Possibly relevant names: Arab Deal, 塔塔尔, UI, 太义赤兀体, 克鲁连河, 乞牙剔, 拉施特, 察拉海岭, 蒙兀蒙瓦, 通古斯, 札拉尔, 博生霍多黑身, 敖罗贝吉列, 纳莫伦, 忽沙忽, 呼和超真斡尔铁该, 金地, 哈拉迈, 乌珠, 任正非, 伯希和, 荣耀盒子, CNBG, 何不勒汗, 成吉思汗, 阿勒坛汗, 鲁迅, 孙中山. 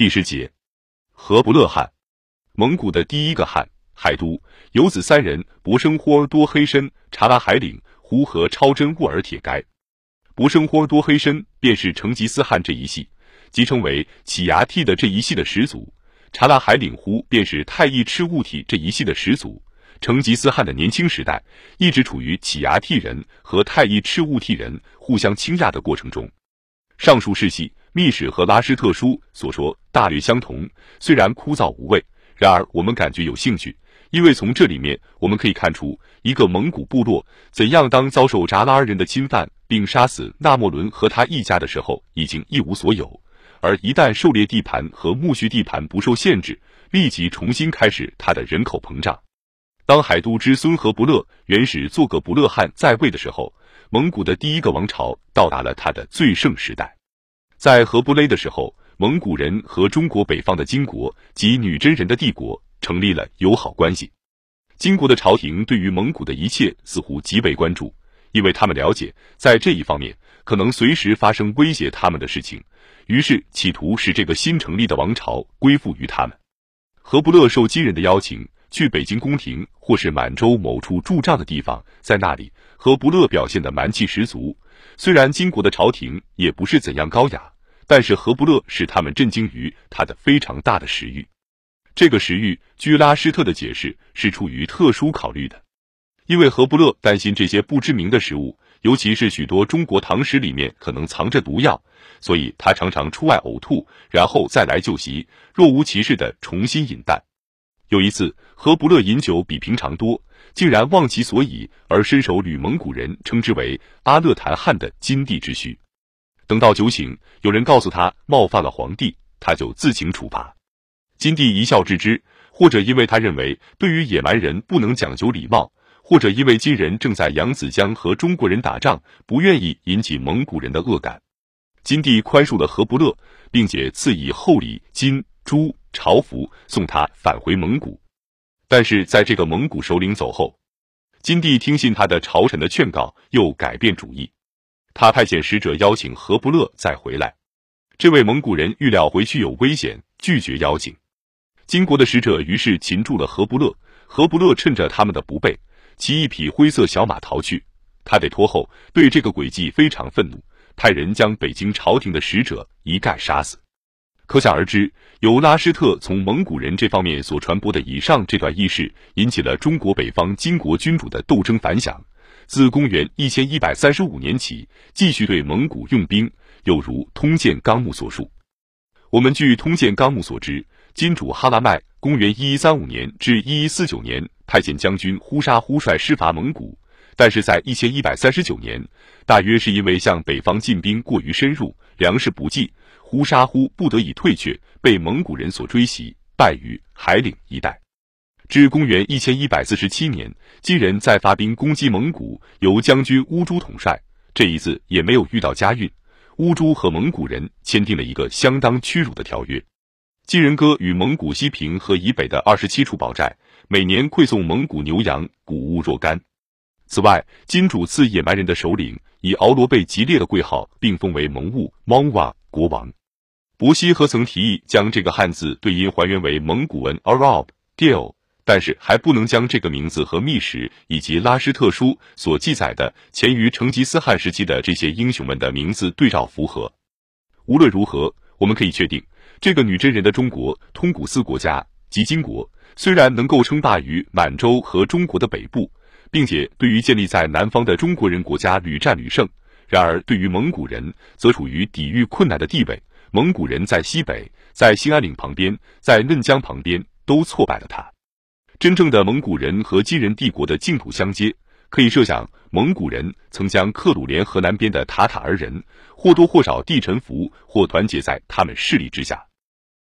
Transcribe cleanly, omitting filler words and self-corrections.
第十节，何不勒汗，蒙古的第一个汗，海都，有子三人，博生霍多黑身，察拉海岭，呼和超真斡尔铁该。博生霍多黑身便是成吉思汗这一系，即称为乞牙剔的这一系的始祖。察拉海岭呼便是太义赤兀体这一系的始祖。成吉思汗的年轻时代一直处于乞牙剔人和太义赤兀体人互相倾轧的过程中。上述世系密史和拉施特书所说大略相同，虽然枯燥无味，然而我们感觉有兴趣，因为从这里面我们可以看出一个蒙古部落怎样当遭受札拉尔人的侵犯并杀死纳莫伦和他一家的时候已经一无所有，而一旦狩猎地盘和苜蓿地盘不受限制，立即重新开始他的人口膨胀。当海都之孙何不勒元始做个不勒汗在位的时候，蒙古的第一个王朝到达了他的最盛时代。在何不勒的时候，蒙古人和中国北方的金国及女真人的帝国成立了友好关系。金国的朝廷对于蒙古的一切似乎极为关注，因为他们了解在这一方面可能随时发生威胁他们的事情，于是企图使这个新成立的王朝归附于他们。何不勒受金人的邀请去北京宫廷或是满洲某处驻帐的地方，在那里何不勒表现得蛮气十足，虽然金国的朝廷也不是怎样高雅，但是何不勒使他们震惊于他的非常大的食欲。这个食欲据拉施特的解释是出于特殊考虑的，因为何不勒担心这些不知名的食物，尤其是许多中国堂食里面可能藏着毒药，所以他常常出外呕吐，然后再来就席，若无其事地重新饮弹。有一次何不勒饮酒比平常多，竟然忘其所以而伸手捋蒙古人称之为阿勒坛汗的金地之须。等到酒醒，有人告诉他冒犯了皇帝，他就自请处罚。金地一笑置之，或者因为他认为对于野蛮人不能讲究礼貌，或者因为金人正在扬子江和中国人打仗，不愿意引起蒙古人的恶感。金地宽恕了何不勒，并且赐以厚礼金珠朝服，送他返回蒙古。但是在这个蒙古首领走后，金帝听信他的朝臣的劝告，又改变主意。他派遣使者邀请何不勒再回来，这位蒙古人预料回去有危险，拒绝邀请。金国的使者于是擒住了何不勒，何不勒趁着他们的不备，骑一匹灰色小马逃去。他得脱后，对这个诡计非常愤怒，派人将北京朝廷的使者一概杀死。可想而知，由拉施特从蒙古人这方面所传播的以上这段轶事，引起了中国北方金国君主的斗争反响。自公元1135年起，继续对蒙古用兵，有如通鉴纲目所述。我们据通鉴纲目所知，金主哈拉迈公元1135年至1149年派遣将军忽沙忽率师伐蒙古，但是在1139年，大约是因为向北方进兵过于深入，粮食不济，忽沙忽不得已退却，被蒙古人所追袭，败于海岭一带。至公元1147年，金人再发兵攻击蒙古，由将军乌珠统帅。这一次也没有遇到佳运，乌珠和蒙古人签订了一个相当屈辱的条约。金人割与蒙古西平和以北的27处堡寨，每年馈送蒙古牛羊谷物若干。此外，金主赐野蛮人的首领以敖罗贝吉列的贵号，并封为蒙兀蒙瓦国王。伯希和曾提议将这个汉字对音还原为蒙古文 Arab Deal， 但是还不能将这个名字和密史以及拉施特书所记载的前于成吉思汗时期的这些英雄们的名字对照符合。无论如何，我们可以确定，这个女真人的中国通古斯国家及金国虽然能够称霸于满洲和中国的北部，并且对于建立在南方的中国人国家屡战屡胜，然而对于蒙古人则处于抵御困难的地位。蒙古人在西北，在兴安岭旁边，在嫩江旁边都挫败了他。真正的蒙古人和金人帝国的净土相接，可以设想蒙古人曾将克鲁连河南边的塔塔尔人或多或少地臣服，或团结在他们势力之下。